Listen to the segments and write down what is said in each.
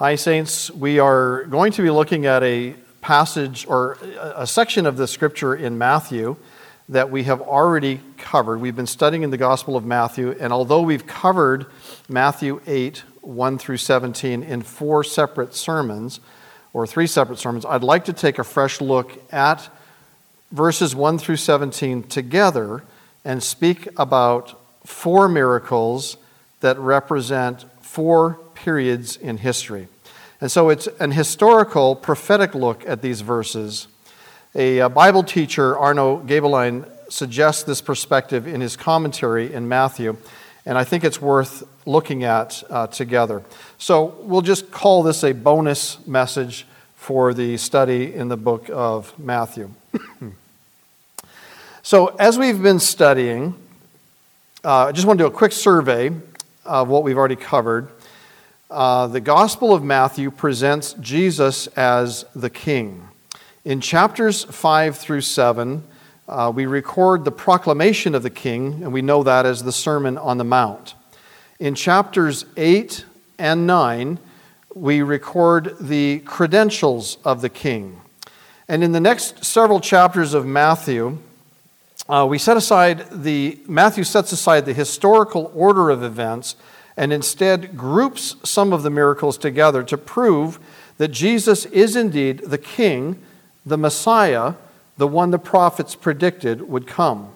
Hi, Saints. We are going to be looking at a passage or a section of the scripture in Matthew that we have already covered. We've been studying in the Gospel of Matthew, and although we've covered Matthew 8, 1 through 17 in three separate sermons, I'd like to take a fresh look at verses 1 through 17 together and speak about four miracles that represent four periods in history. And so it's an historical, prophetic look at these verses. A Bible teacher, Arno Gablein, suggests this perspective in his commentary in Matthew, and I think it's worth looking at together. So we'll just call this a bonus message for the study in the book of Matthew. So as we've been studying, I just want to do a quick survey of what we've already covered. The Gospel of Matthew presents Jesus as the King. In chapters 5 through 7, we record the proclamation of the King, and we know that as the Sermon on the Mount. In chapters 8 and 9, we record the credentials of the King. And in the next several chapters of Matthew, Matthew sets aside the historical order of events and instead groups some of the miracles together to prove that Jesus is indeed the King, the Messiah, the one the prophets predicted would come.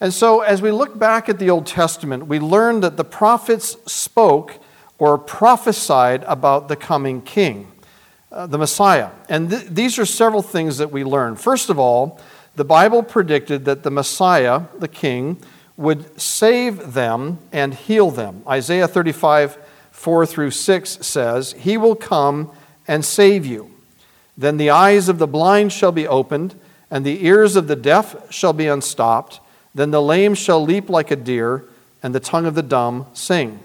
And so as we look back at the Old Testament, we learn that the prophets spoke or prophesied about the coming King, the Messiah. And these are several things that we learn. First of all, the Bible predicted that the Messiah, the King, would save them and heal them. Isaiah 35, 4 through 6 says, "He will come and save you. Then the eyes of the blind shall be opened, and the ears of the deaf shall be unstopped. Then the lame shall leap like a deer, and the tongue of the dumb sing."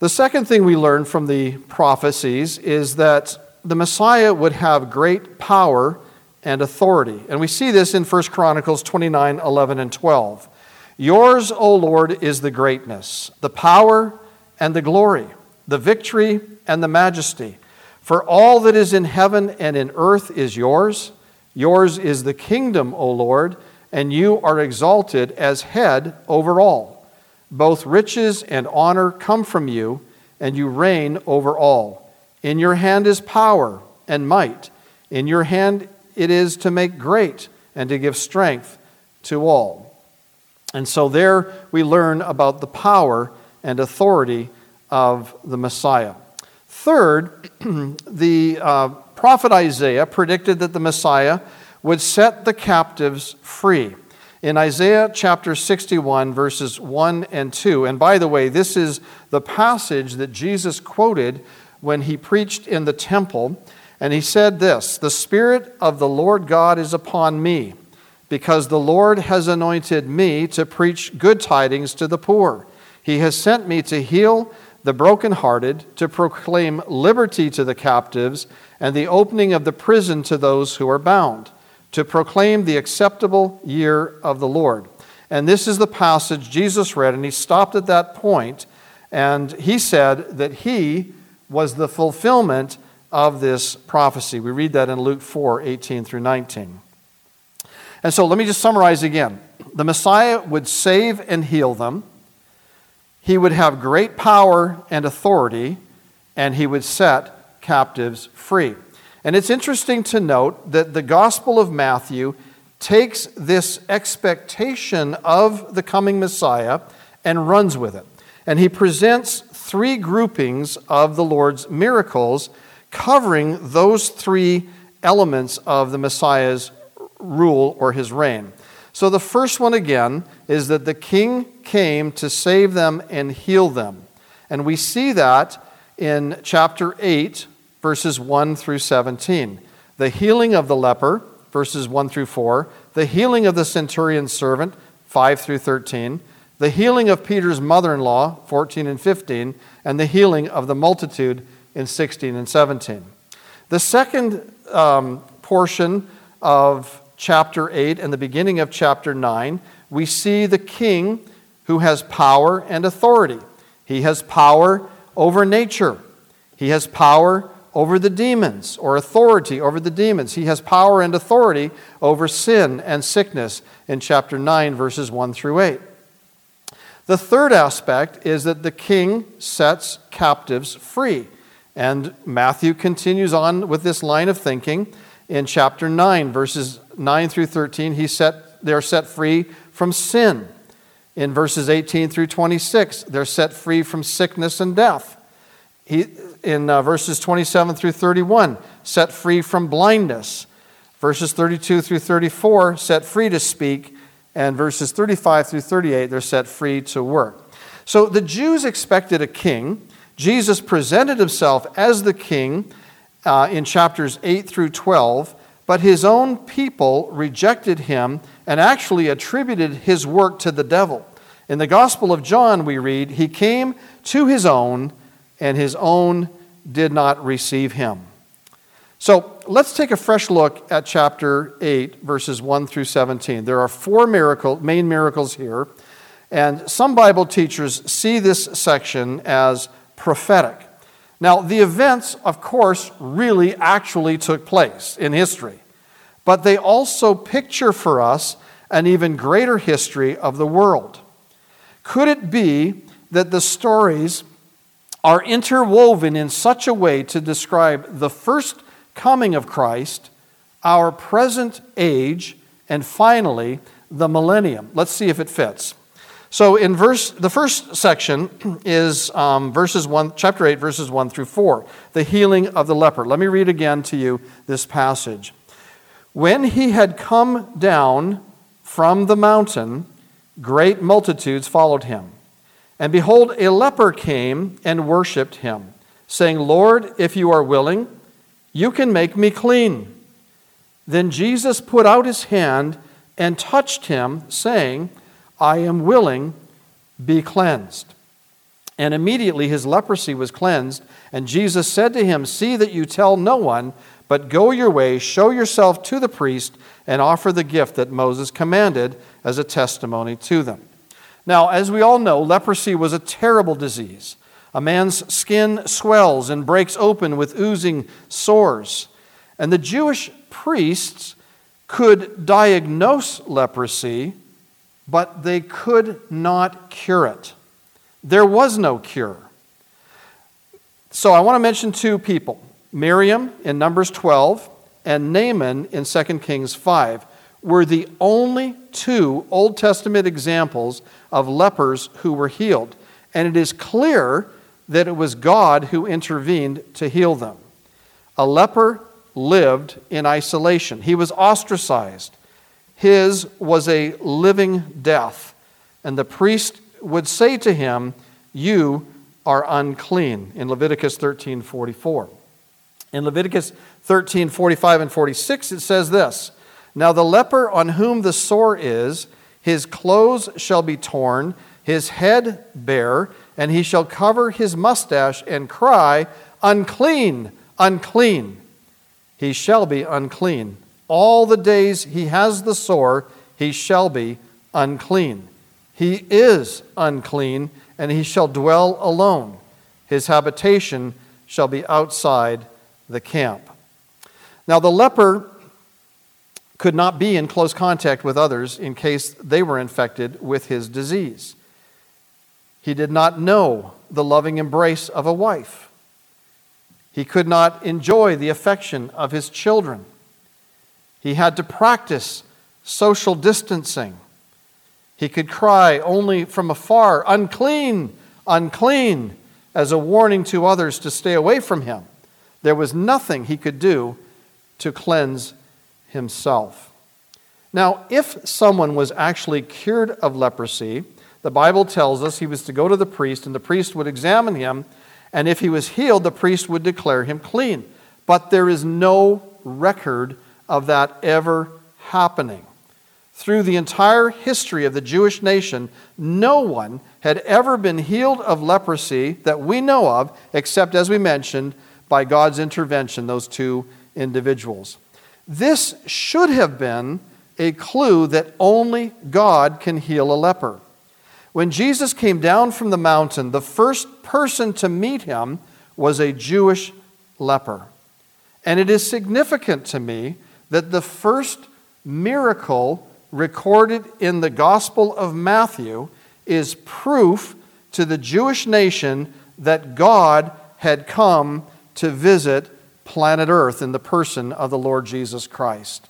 The second thing we learn from the prophecies is that the Messiah would have great power and authority. And we see this in 1 Chronicles 29, 11, and 12. "Yours, O Lord, is the greatness, the power and the glory, the victory and the majesty. For all that is in heaven and in earth is yours. Yours is the kingdom, O Lord, and you are exalted as head over all. Both riches and honor come from you, and you reign over all. In your hand is power and might. In your hand it is to make great and to give strength to all." And so there we learn about the power and authority of the Messiah. Third, the prophet Isaiah predicted that the Messiah would set the captives free. In Isaiah chapter 61, verses 1 and 2, and by the way, this is the passage that Jesus quoted when he preached in the temple, and he said this, "The Spirit of the Lord God is upon me, because the Lord has anointed me to preach good tidings to the poor. He has sent me to heal the brokenhearted, to proclaim liberty to the captives, and the opening of the prison to those who are bound, to proclaim the acceptable year of the Lord." And this is the passage Jesus read, and he stopped at that point, and he said that he was the fulfillment of this prophecy. We read that in Luke 4, 18 through 19. And so let me just summarize again. The Messiah would save and heal them. He would have great power and authority, and he would set captives free. And it's interesting to note that the Gospel of Matthew takes this expectation of the coming Messiah and runs with it. And he presents three groupings of the Lord's miracles covering those three elements of the Messiah's rule or his reign. So the first one again is that the King came to save them and heal them. And we see that in chapter 8, verses 1 through 17. The healing of the leper, verses 1 through 4. The healing of the centurion's servant, 5 through 13. The healing of Peter's mother-in-law, 14 and 15. And the healing of the multitude in 16 and 17. The second portion of chapter 8 and the beginning of chapter 9, we see the King who has power and authority. He has power over nature. He has power over the demons, or authority over the demons. He has power and authority over sin and sickness in chapter 9, verses 1 through 8. The third aspect is that the king sets captives free. And Matthew continues on with this line of thinking. In chapter 9, verses 9 through 13, they are set free from sin. In verses 18 through 26, they're set free from sickness and death. In verses 27 through 31, set free from blindness. Verses 32 through 34, set free to speak. And verses 35 through 38, they're set free to work. So the Jews expected a king. Jesus presented himself as the king in chapters 8 through 12, but his own people rejected him and actually attributed his work to the devil. In the Gospel of John, we read, he came to his own, and his own did not receive him. So let's take a fresh look at chapter 8, verses 1 through 17. There are four main miracles here, and some Bible teachers see this section as prophetic. Now, the events, of course, really actually took place in history, but they also picture for us an even greater history of the world. Could it be that the stories are interwoven in such a way to describe the first coming of Christ, our present age, and finally, the millennium? Let's see if it fits. So in the first section is chapter 8, verses 1 through 4, the healing of the leper. Let me read again to you this passage. When he had come down from the mountain, great multitudes followed him. And behold, a leper came and worshipped him, saying, Lord, if you are willing, you can make me clean. Then Jesus put out his hand and touched him, saying, I am willing, be cleansed. And immediately his leprosy was cleansed, and Jesus said to him, see that you tell no one, but go your way, show yourself to the priest, and offer the gift that Moses commanded as a testimony to them. Now, as we all know, leprosy was a terrible disease. A man's skin swells and breaks open with oozing sores. And the Jewish priests could diagnose leprosy, but they could not cure it. There was no cure. So I want to mention two people, Miriam in Numbers 12 and Naaman in 2 Kings 5, were the only two Old Testament examples of lepers who were healed. And it is clear that it was God who intervened to heal them. A leper lived in isolation. He was ostracized. His was a living death. And the priest would say to him, you are unclean, in Leviticus 13:44. In Leviticus 13:45 and 46, it says this, now the leper on whom the sore is, his clothes shall be torn, his head bare, and he shall cover his mustache and cry, unclean, unclean. He shall be unclean. All the days he has the sore, he shall be unclean. He is unclean, and he shall dwell alone. His habitation shall be outside the camp. Now the leper could not be in close contact with others in case they were infected with his disease. He did not know the loving embrace of a wife. He could not enjoy the affection of his children. He had to practice social distancing. He could cry only from afar, unclean, unclean, as a warning to others to stay away from him. There was nothing he could do to cleanse himself. Now, if someone was actually cured of leprosy, the Bible tells us he was to go to the priest, and the priest would examine him, and if he was healed, the priest would declare him clean. But there is no record of that ever happening. Through the entire history of the Jewish nation, no one had ever been healed of leprosy that we know of, except, as we mentioned, by God's intervention, those two individuals. This should have been a clue that only God can heal a leper. When Jesus came down from the mountain, the first person to meet him was a Jewish leper. And it is significant to me that the first miracle recorded in the Gospel of Matthew is proof to the Jewish nation that God had come to visit planet Earth in the person of the Lord Jesus Christ.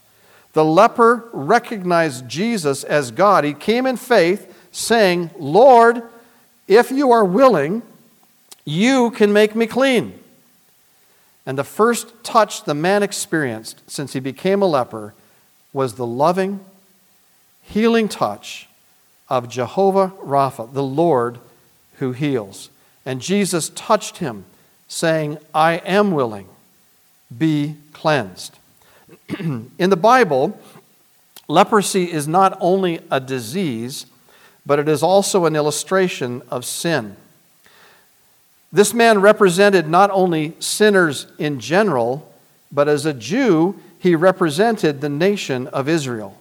The leper recognized Jesus as God. He came in faith saying, "Lord, if you are willing, you can make me clean." And the first touch the man experienced since he became a leper was the loving, healing touch of Jehovah Rapha, the Lord who heals. And Jesus touched him, saying, "I am willing, be cleansed." In the Bible, leprosy is not only a disease, but it is also an illustration of sin. This man represented not only sinners in general, but as a Jew, he represented the nation of Israel.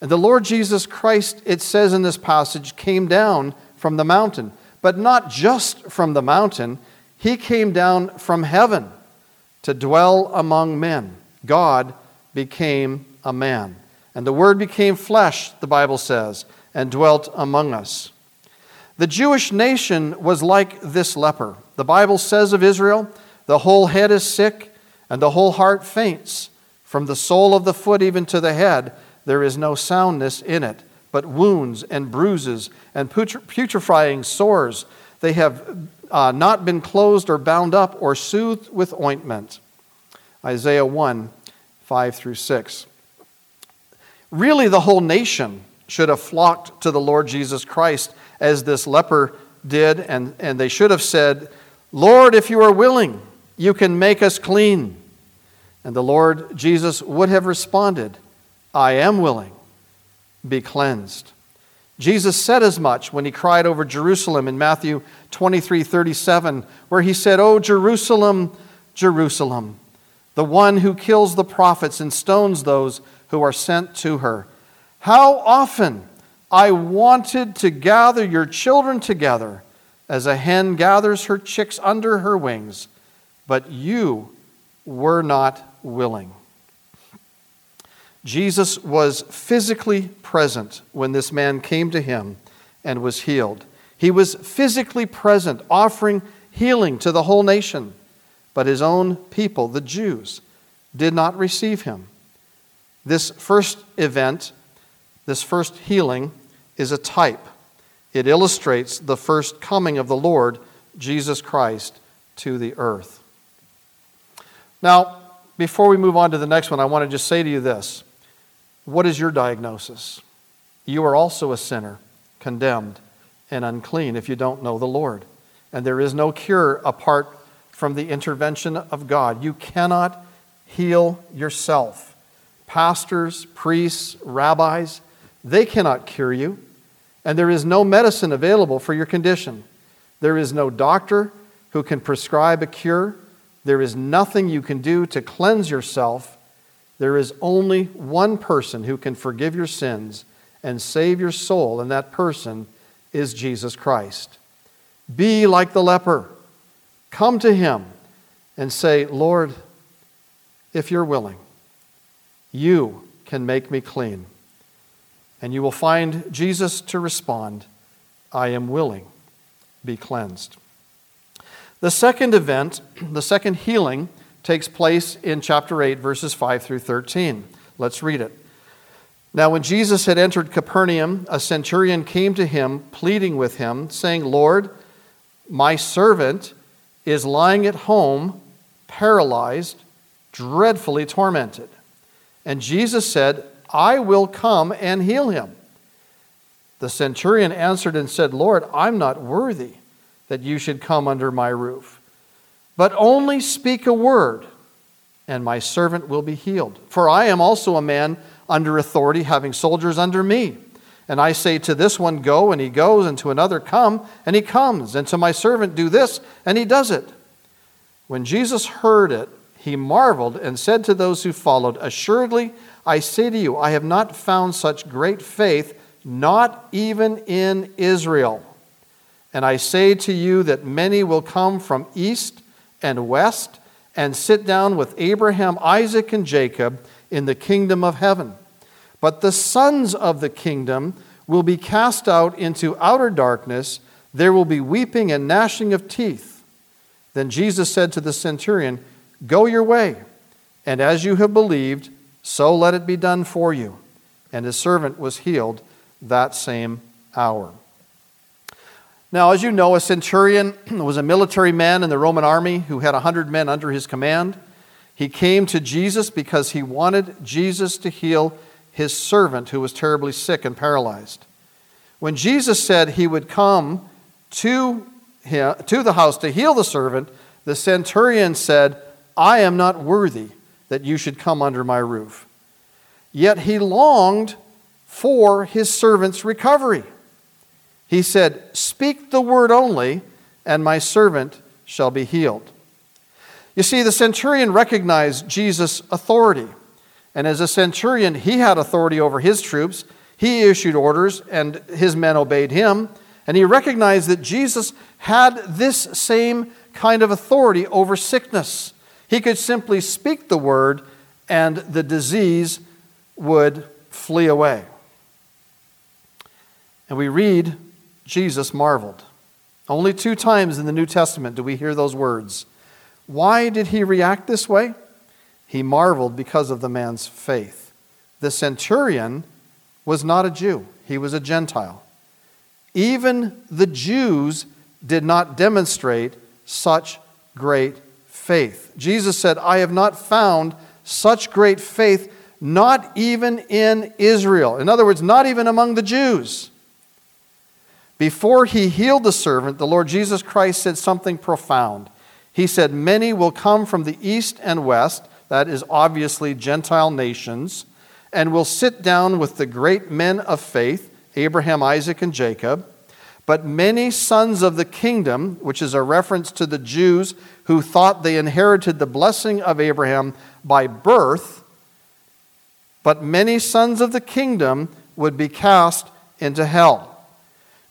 And the Lord Jesus Christ, it says in this passage, came down from the mountain. But not just from the mountain, he came down from heaven to dwell among men. God became a man. And the Word became flesh, the Bible says, and dwelt among us. The Jewish nation was like this leper. The Bible says of Israel, the whole head is sick, and the whole heart faints. From the sole of the foot even to the head, there is no soundness in it, but wounds and bruises and putrefying sores. They have not been closed or bound up or soothed with ointment. Isaiah 1, 5 through 6. Really, the whole nation should have flocked to the Lord Jesus Christ as this leper did, and they should have said, "Lord, if you are willing, you can make us clean." And the Lord Jesus would have responded, "I am willing, be cleansed." Jesus said as much when he cried over Jerusalem in Matthew 23:37, where he said, "O Jerusalem, Jerusalem, the one who kills the prophets and stones those who are sent to her. How often I wanted to gather your children together as a hen gathers her chicks under her wings, but you were not willing." Jesus was physically present when this man came to him and was healed. He was physically present, offering healing to the whole nation. But his own people, the Jews, did not receive him. This first event, this first healing, is a type. It illustrates the first coming of the Lord Jesus Christ to the earth. Now, before we move on to the next one, I want to just say to you this. What is your diagnosis? You are also a sinner, condemned, and unclean if you don't know the Lord. And there is no cure apart from the intervention of God. You cannot heal yourself. Pastors, priests, rabbis, they cannot cure you. And there is no medicine available for your condition. There is no doctor who can prescribe a cure. There is nothing you can do to cleanse yourself. There is only one person who can forgive your sins and save your soul, and that person is Jesus Christ. Be like the leper. Come to him and say, "Lord, if you're willing, you can make me clean." And you will find Jesus to respond, "I am willing, be cleansed." The second event, the second healing, takes place in chapter 8, verses 5 through 13. Let's read it. "Now when Jesus had entered Capernaum, a centurion came to him, pleading with him, saying, 'Lord, my servant is lying at home, paralyzed, dreadfully tormented.' And Jesus said, 'I will come and heal him.' The centurion answered and said, 'Lord, I'm not worthy that you should come under my roof. But only speak a word, and my servant will be healed. For I am also a man under authority, having soldiers under me. And I say to this one, go, and he goes, and to another, come, and he comes, and to my servant, do this, and he does it.' When Jesus heard it, he marveled and said to those who followed, 'Assuredly, I say to you, I have not found such great faith, not even in Israel. And I say to you that many will come from east and west and sit down with Abraham, Isaac, and Jacob in the kingdom of heaven. But the sons of the kingdom will be cast out into outer darkness. There will be weeping and gnashing of teeth. Then Jesus said to the centurion, Go your way, and as you have believed, so let it be done for you. And his servant was healed that same hour. Now, as you know, a centurion was a military man in the Roman army who had 100 men under his command. He came to Jesus because he wanted Jesus to heal his servant who was terribly sick and paralyzed. When Jesus said he would come to the house to heal the servant, the centurion said, I am not worthy that you should come under my roof. Yet he longed for his servant's recovery. He said, Speak the word only, and my servant shall be healed. You see, the centurion recognized Jesus' authority. And as a centurion, he had authority over his troops. He issued orders, and his men obeyed him. And he recognized that Jesus had this same kind of authority over sickness. He could simply speak the word, and the disease would flee away. And we read, Jesus marveled. Only 2 times in the New Testament do we hear those words. Why did he react this way? He marveled because of the man's faith. The centurion was not a Jew. He was a Gentile. Even the Jews did not demonstrate such great faith. Jesus said, I have not found such great faith, not even in Israel. In other words, not even among the Jews. Before he healed the servant, the Lord Jesus Christ said something profound. He said, Many will come from the east and west, that is obviously Gentile nations, and will sit down with the great men of faith, Abraham, Isaac, and Jacob. But many sons of the kingdom, which is a reference to the Jews who thought they inherited the blessing of Abraham by birth, but many sons of the kingdom would be cast into hell.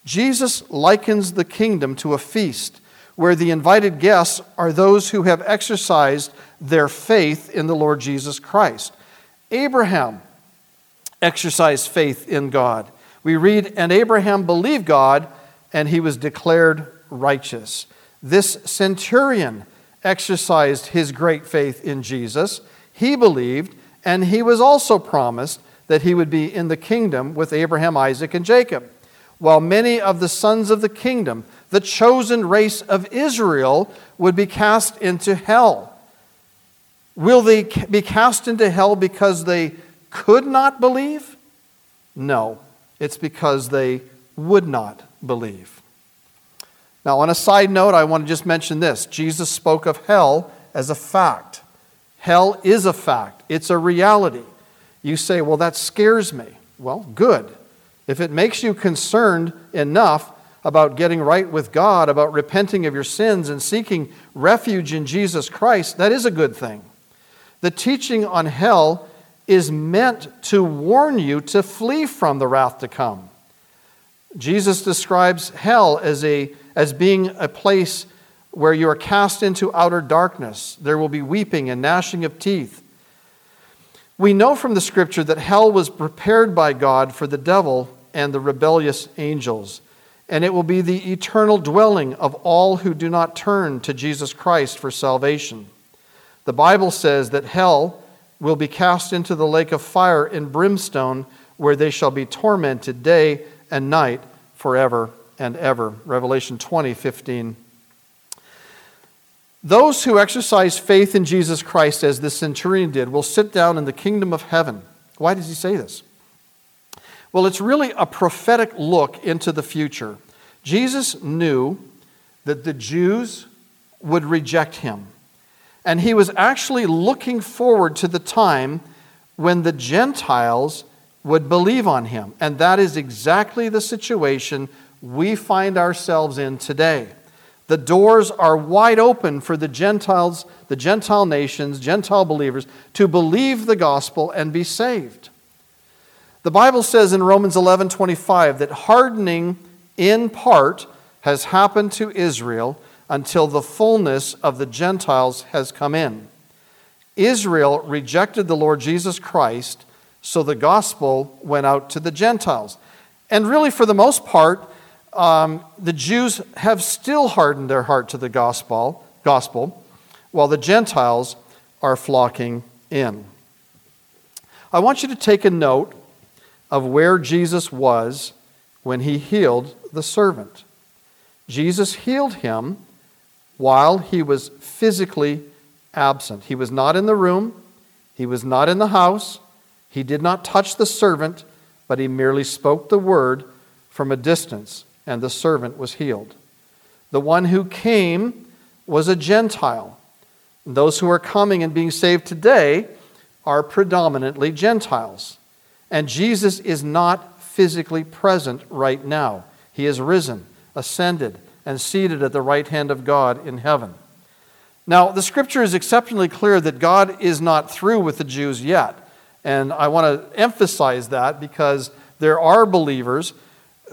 Jesus likens the kingdom to a feast where the invited guests are those who have exercised their faith in the Lord Jesus Christ. Abraham exercised faith in God. We read, and Abraham believed God, and he was declared righteous. This centurion exercised his great faith in Jesus. He believed, and he was also promised that he would be in the kingdom with Abraham, Isaac, and Jacob. While many of the sons of the kingdom, the chosen race of Israel, would be cast into hell. Will they be cast into hell because they could not believe? No, it's because they would not believe. Now, on a side note, I want to just mention this. Jesus spoke of hell as a fact. Hell is a fact. It's a reality. You say, well, that scares me. Well, good. If it makes you concerned enough about getting right with God, about repenting of your sins and seeking refuge in Jesus Christ, that is a good thing. The teaching on hell is meant to warn you to flee from the wrath to come. Jesus describes hell as being a place where you are cast into outer darkness. There will be weeping and gnashing of teeth. We know from the Scripture that hell was prepared by God for the devil and the rebellious angels, and it will be the eternal dwelling of all who do not turn to Jesus Christ for salvation. The Bible says that hell will be cast into the lake of fire and brimstone, where they shall be tormented day and night forever and ever. Revelation 20:15. Those who exercise faith in Jesus Christ, as this centurion did, will sit down in the kingdom of heaven. Why does he say this? Well, it's really a prophetic look into the future. Jesus knew that the Jews would reject him. And he was actually looking forward to the time when the Gentiles would believe on him. And that is exactly the situation we find ourselves in today. The doors are wide open for the Gentiles, the Gentile nations, Gentile believers, to believe the gospel and be saved. The Bible says in Romans 11:25 that hardening in part has happened to Israel until the fullness of the Gentiles has come in. Israel rejected the Lord Jesus Christ, so the gospel went out to the Gentiles. And really, for the most part, the Jews have still hardened their heart to the gospel, while the Gentiles are flocking in. I want you to take a note of where Jesus was when he healed the servant. Jesus healed him while he was physically absent. He was not in the room. He was not in the house. He did not touch the servant, but he merely spoke the word from a distance, and the servant was healed. The one who came was a Gentile. And those who are coming and being saved today are predominantly Gentiles. And Jesus is not physically present right now. He is risen, ascended, and seated at the right hand of God in heaven. Now, the scripture is exceptionally clear that God is not through with the Jews yet. And I want to emphasize that because there are believers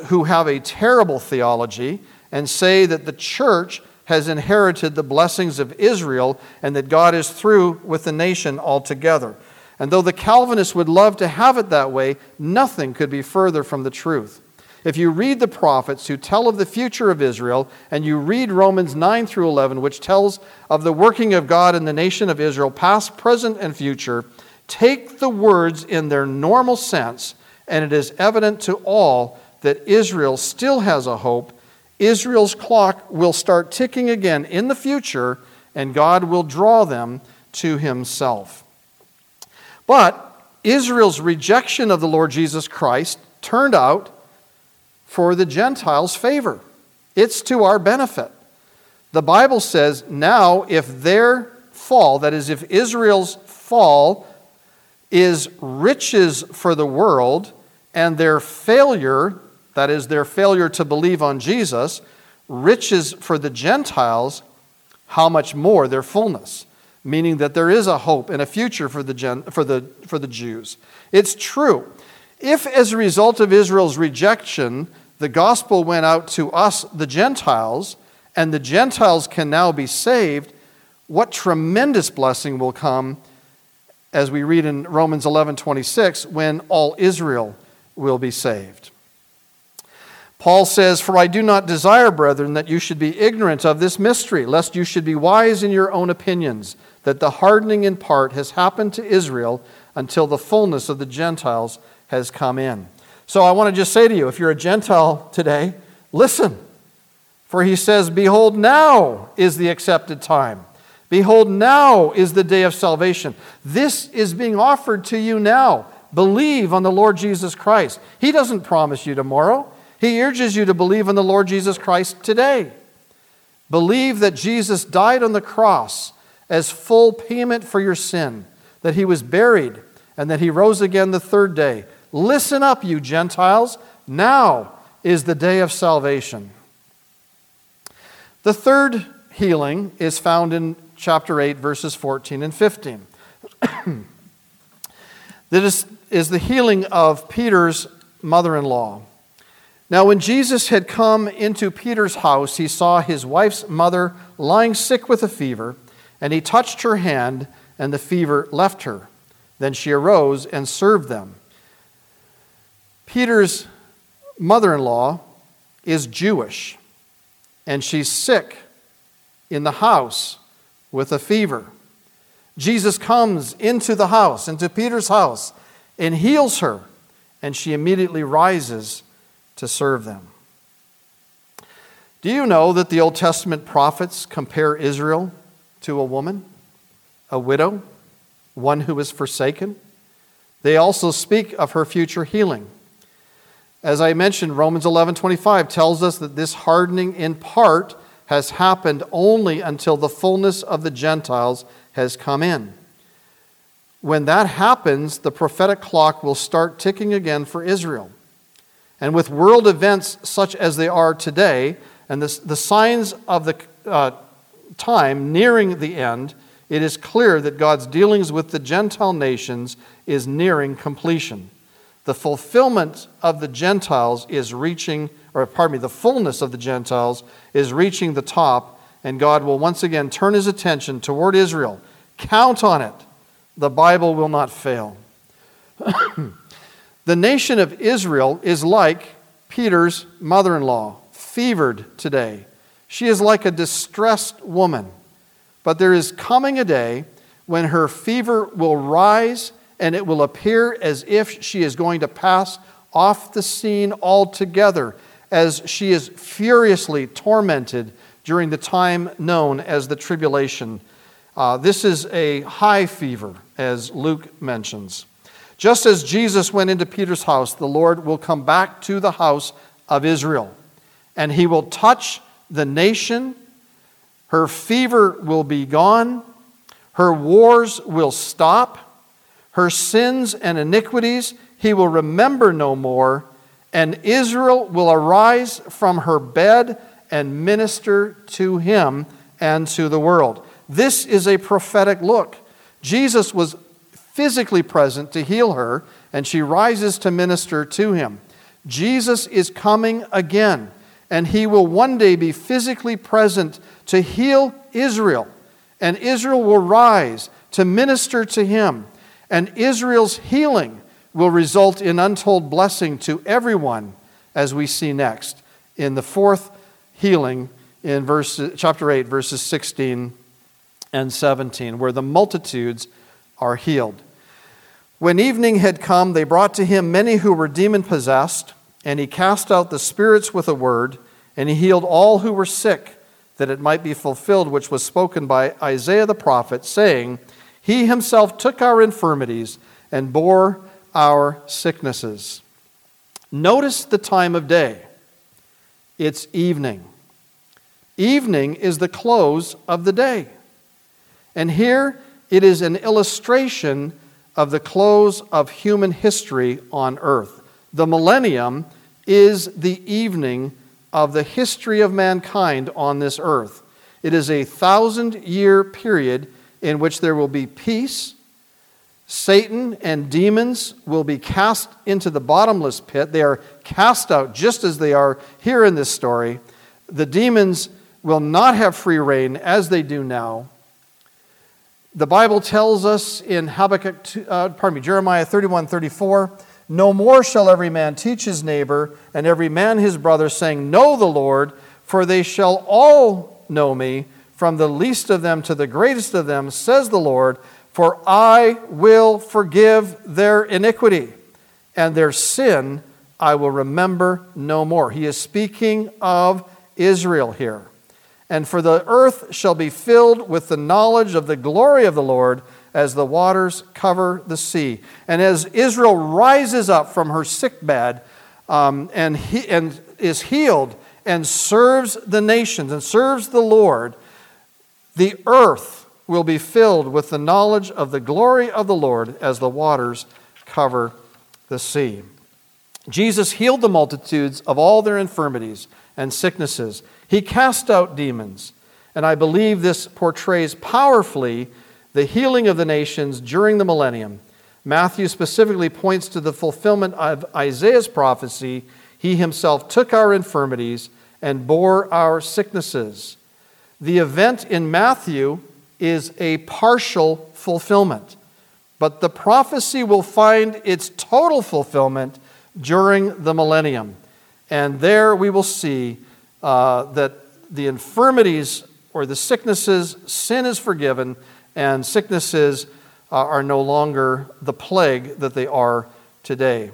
who have a terrible theology and say that the church has inherited the blessings of Israel and that God is through with the nation altogether. And though the Calvinists would love to have it that way, nothing could be further from the truth. If you read the prophets who tell of the future of Israel, and you read Romans 9 through 11, which tells of the working of God in the nation of Israel, past, present, and future, take the words in their normal sense, and it is evident to all that Israel still has a hope. Israel's clock will start ticking again in the future, and God will draw them to himself. But Israel's rejection of the Lord Jesus Christ turned out for the Gentiles' favor. It's to our benefit. The Bible says, now if their fall, that is, if Israel's fall is riches for the world, and their failure, that is, their failure to believe on Jesus, riches for the Gentiles, how much more their fullness? Meaning that there is a hope and a future for the Jews. It's true. If, as a result of Israel's rejection, the gospel went out to us, the Gentiles, and the Gentiles can now be saved, what tremendous blessing will come, as we read in Romans 11:26, when all Israel will be saved. Paul says, "For I do not desire, brethren, that you should be ignorant of this mystery, lest you should be wise in your own opinions, that the hardening in part has happened to Israel until the fullness of the Gentiles has come in." So I want to just say to you, if you're a Gentile today, listen. For he says, behold, now is the accepted time. Behold, now is the day of salvation. This is being offered to you now. Believe on the Lord Jesus Christ. He doesn't promise you tomorrow. He urges you to believe on the Lord Jesus Christ today. Believe that Jesus died on the cross as full payment for your sin, that he was buried, and that he rose again the third day. Listen up, you Gentiles. Now is the day of salvation. The third healing is found in chapter 8, verses 14 and 15. This is the healing of Peter's mother-in-law. Now, when Jesus had come into Peter's house, he saw his wife's mother lying sick with a fever, and he touched her hand, and the fever left her. Then she arose and served them. Peter's mother-in-law is Jewish, and she's sick in the house with a fever. Jesus comes into the house, into Peter's house, and heals her, and she immediately rises to serve them. Do you know that the Old Testament prophets compare Israel to a woman, a widow, one who is forsaken? They also speak of her future healing. As I mentioned, Romans 11:25 tells us that this hardening in part has happened only until the fullness of the Gentiles has come in. When that happens, the prophetic clock will start ticking again for Israel. And with world events such as they are today, and the signs of the time nearing the end, it is clear that God's dealings with the Gentile nations is nearing completion. The fulfillment of the Gentiles is reaching, the fullness of the Gentiles is reaching the top and God will once again turn his attention toward Israel. Count on it. The Bible will not fail. The nation of Israel is like Peter's mother-in-law, fevered today. She is like a distressed woman. But there is coming a day when her fever will rise, and it will appear as if she is going to pass off the scene altogether, as she is furiously tormented during the time known as the tribulation. This is a high fever, as Luke mentions. Just as Jesus went into Peter's house, the Lord will come back to the house of Israel, and he will touch the nation. Her fever will be gone. Her wars will stop. Her sins and iniquities he will remember no more, and Israel will arise from her bed and minister to him and to the world. This is a prophetic look. Jesus was physically present to heal her, and she rises to minister to him. Jesus is coming again, and he will one day be physically present to heal Israel, and Israel will rise to minister to him, and Israel's healing will result in untold blessing to everyone, as we see next in the fourth healing in chapter 8, verses 16 and 17, where the multitudes are healed. When evening had come, they brought to him many who were demon-possessed, and he cast out the spirits with a word, and he healed all who were sick, that it might be fulfilled which was spoken by Isaiah the prophet, saying, he himself took our infirmities and bore our sicknesses. Notice the time of day. It's evening. Evening is the close of the day. And here it is an illustration of the close of human history on earth. The millennium is the evening of the history of mankind on this earth. It is a 1,000-year period in which there will be peace. Satan and demons will be cast into the bottomless pit. They are cast out just as they are here in this story. The demons will not have free reign as they do now. The Bible tells us in Jeremiah 31:34, no more shall every man teach his neighbor and every man his brother, saying, know the Lord, for they shall all know me, from the least of them to the greatest of them, says the Lord, for I will forgive their iniquity, and their sin I will remember no more. He is speaking of Israel here. And for the earth shall be filled with the knowledge of the glory of the Lord as the waters cover the sea. And as Israel rises up from her sickbed and is healed and serves the nations and serves the Lord, the earth will be filled with the knowledge of the glory of the Lord as the waters cover the sea. Jesus healed the multitudes of all their infirmities and sicknesses. He cast out demons. And I believe this portrays powerfully the healing of the nations during the millennium. Matthew specifically points to the fulfillment of Isaiah's prophecy. He himself took our infirmities and bore our sicknesses. The event in Matthew is a partial fulfillment, but the prophecy will find its total fulfillment during the millennium. And there we will see that the infirmities or the sicknesses, sin is forgiven, and sicknesses are no longer the plague that they are today.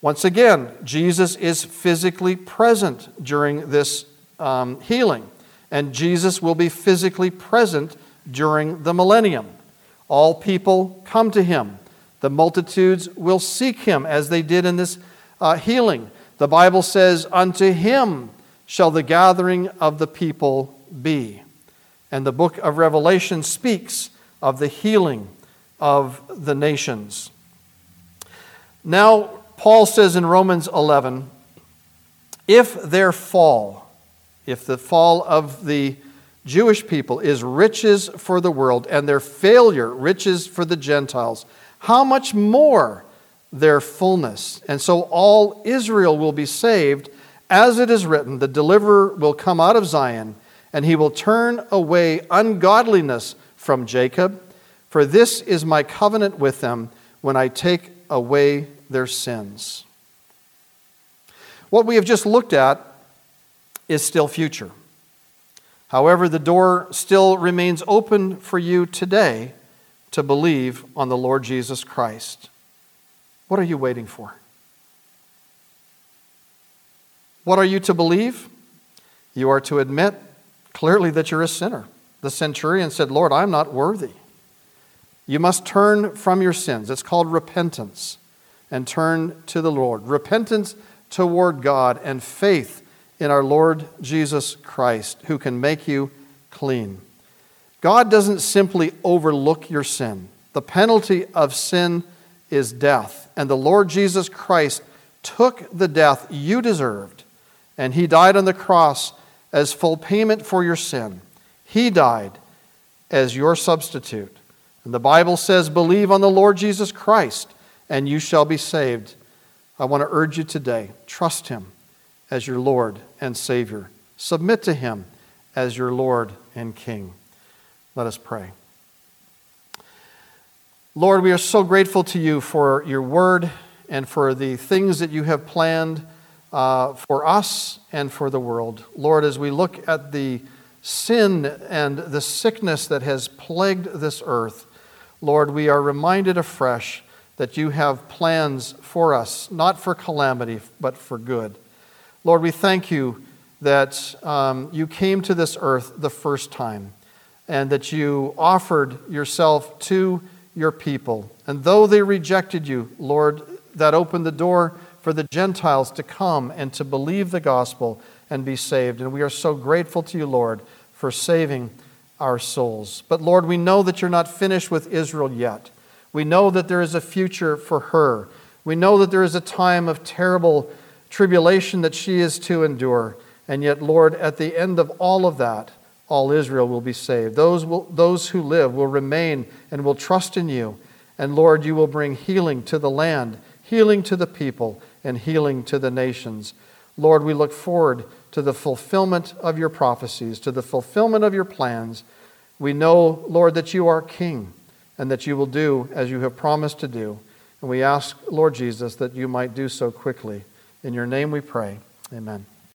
Once again, Jesus is physically present during this healing, and Jesus will be physically present during the millennium. All people come to him. The multitudes will seek him as they did in this healing. The Bible says, unto him shall the gathering of the people be. And the book of Revelation speaks of the healing of the nations. Now, Paul says in Romans 11, if the fall of the Jewish people is riches for the world, and their failure riches for the Gentiles, how much more their fullness? And so all Israel will be saved, as it is written, the deliverer will come out of Zion, and he will turn away ungodliness from Jacob. For this is my covenant with them when I take away their sins." What we have just looked at is still future. However, the door still remains open for you today to believe on the Lord Jesus Christ. What are you waiting for? What are you to believe? You are to admit clearly that you're a sinner. The centurion said, "Lord, I'm not worthy." You must turn from your sins. It's called repentance, and turn to the Lord. Repentance toward God and faith in our Lord Jesus Christ, who can make you clean. God doesn't simply overlook your sin. The penalty of sin is death, and the Lord Jesus Christ took the death you deserved, and he died on the cross as full payment for your sin. He died as your substitute. And the Bible says, "Believe on the Lord Jesus Christ, and you shall be saved." I want to urge you today, trust him as your Lord and Savior. Submit to him as your Lord and King. Let us pray. Lord, we are so grateful to you for your word and for the things that you have planned for us and for the world. Lord, as we look at the sin and the sickness that has plagued this earth, Lord, we are reminded afresh that you have plans for us, not for calamity, but for good. Lord, we thank you that you came to this earth the first time and that you offered yourself to your people. And though they rejected you, Lord, that opened the door for the Gentiles to come and to believe the gospel and be saved. And we are so grateful to you, Lord, for saving our souls. But Lord, we know that you're not finished with Israel yet. We know that there is a future for her. We know that there is a time of terrible tribulation that she is to endure. And yet, Lord, at the end of all of that, all Israel will be saved. Those who live will remain and will trust in you. And Lord, you will bring healing to the land, healing to the people, and healing to the nations. Lord, we look forward to the fulfillment of your prophecies, to the fulfillment of your plans. We know, Lord, that you are King and that you will do as you have promised to do. And we ask, Lord Jesus, that you might do so quickly. In your name we pray. Amen.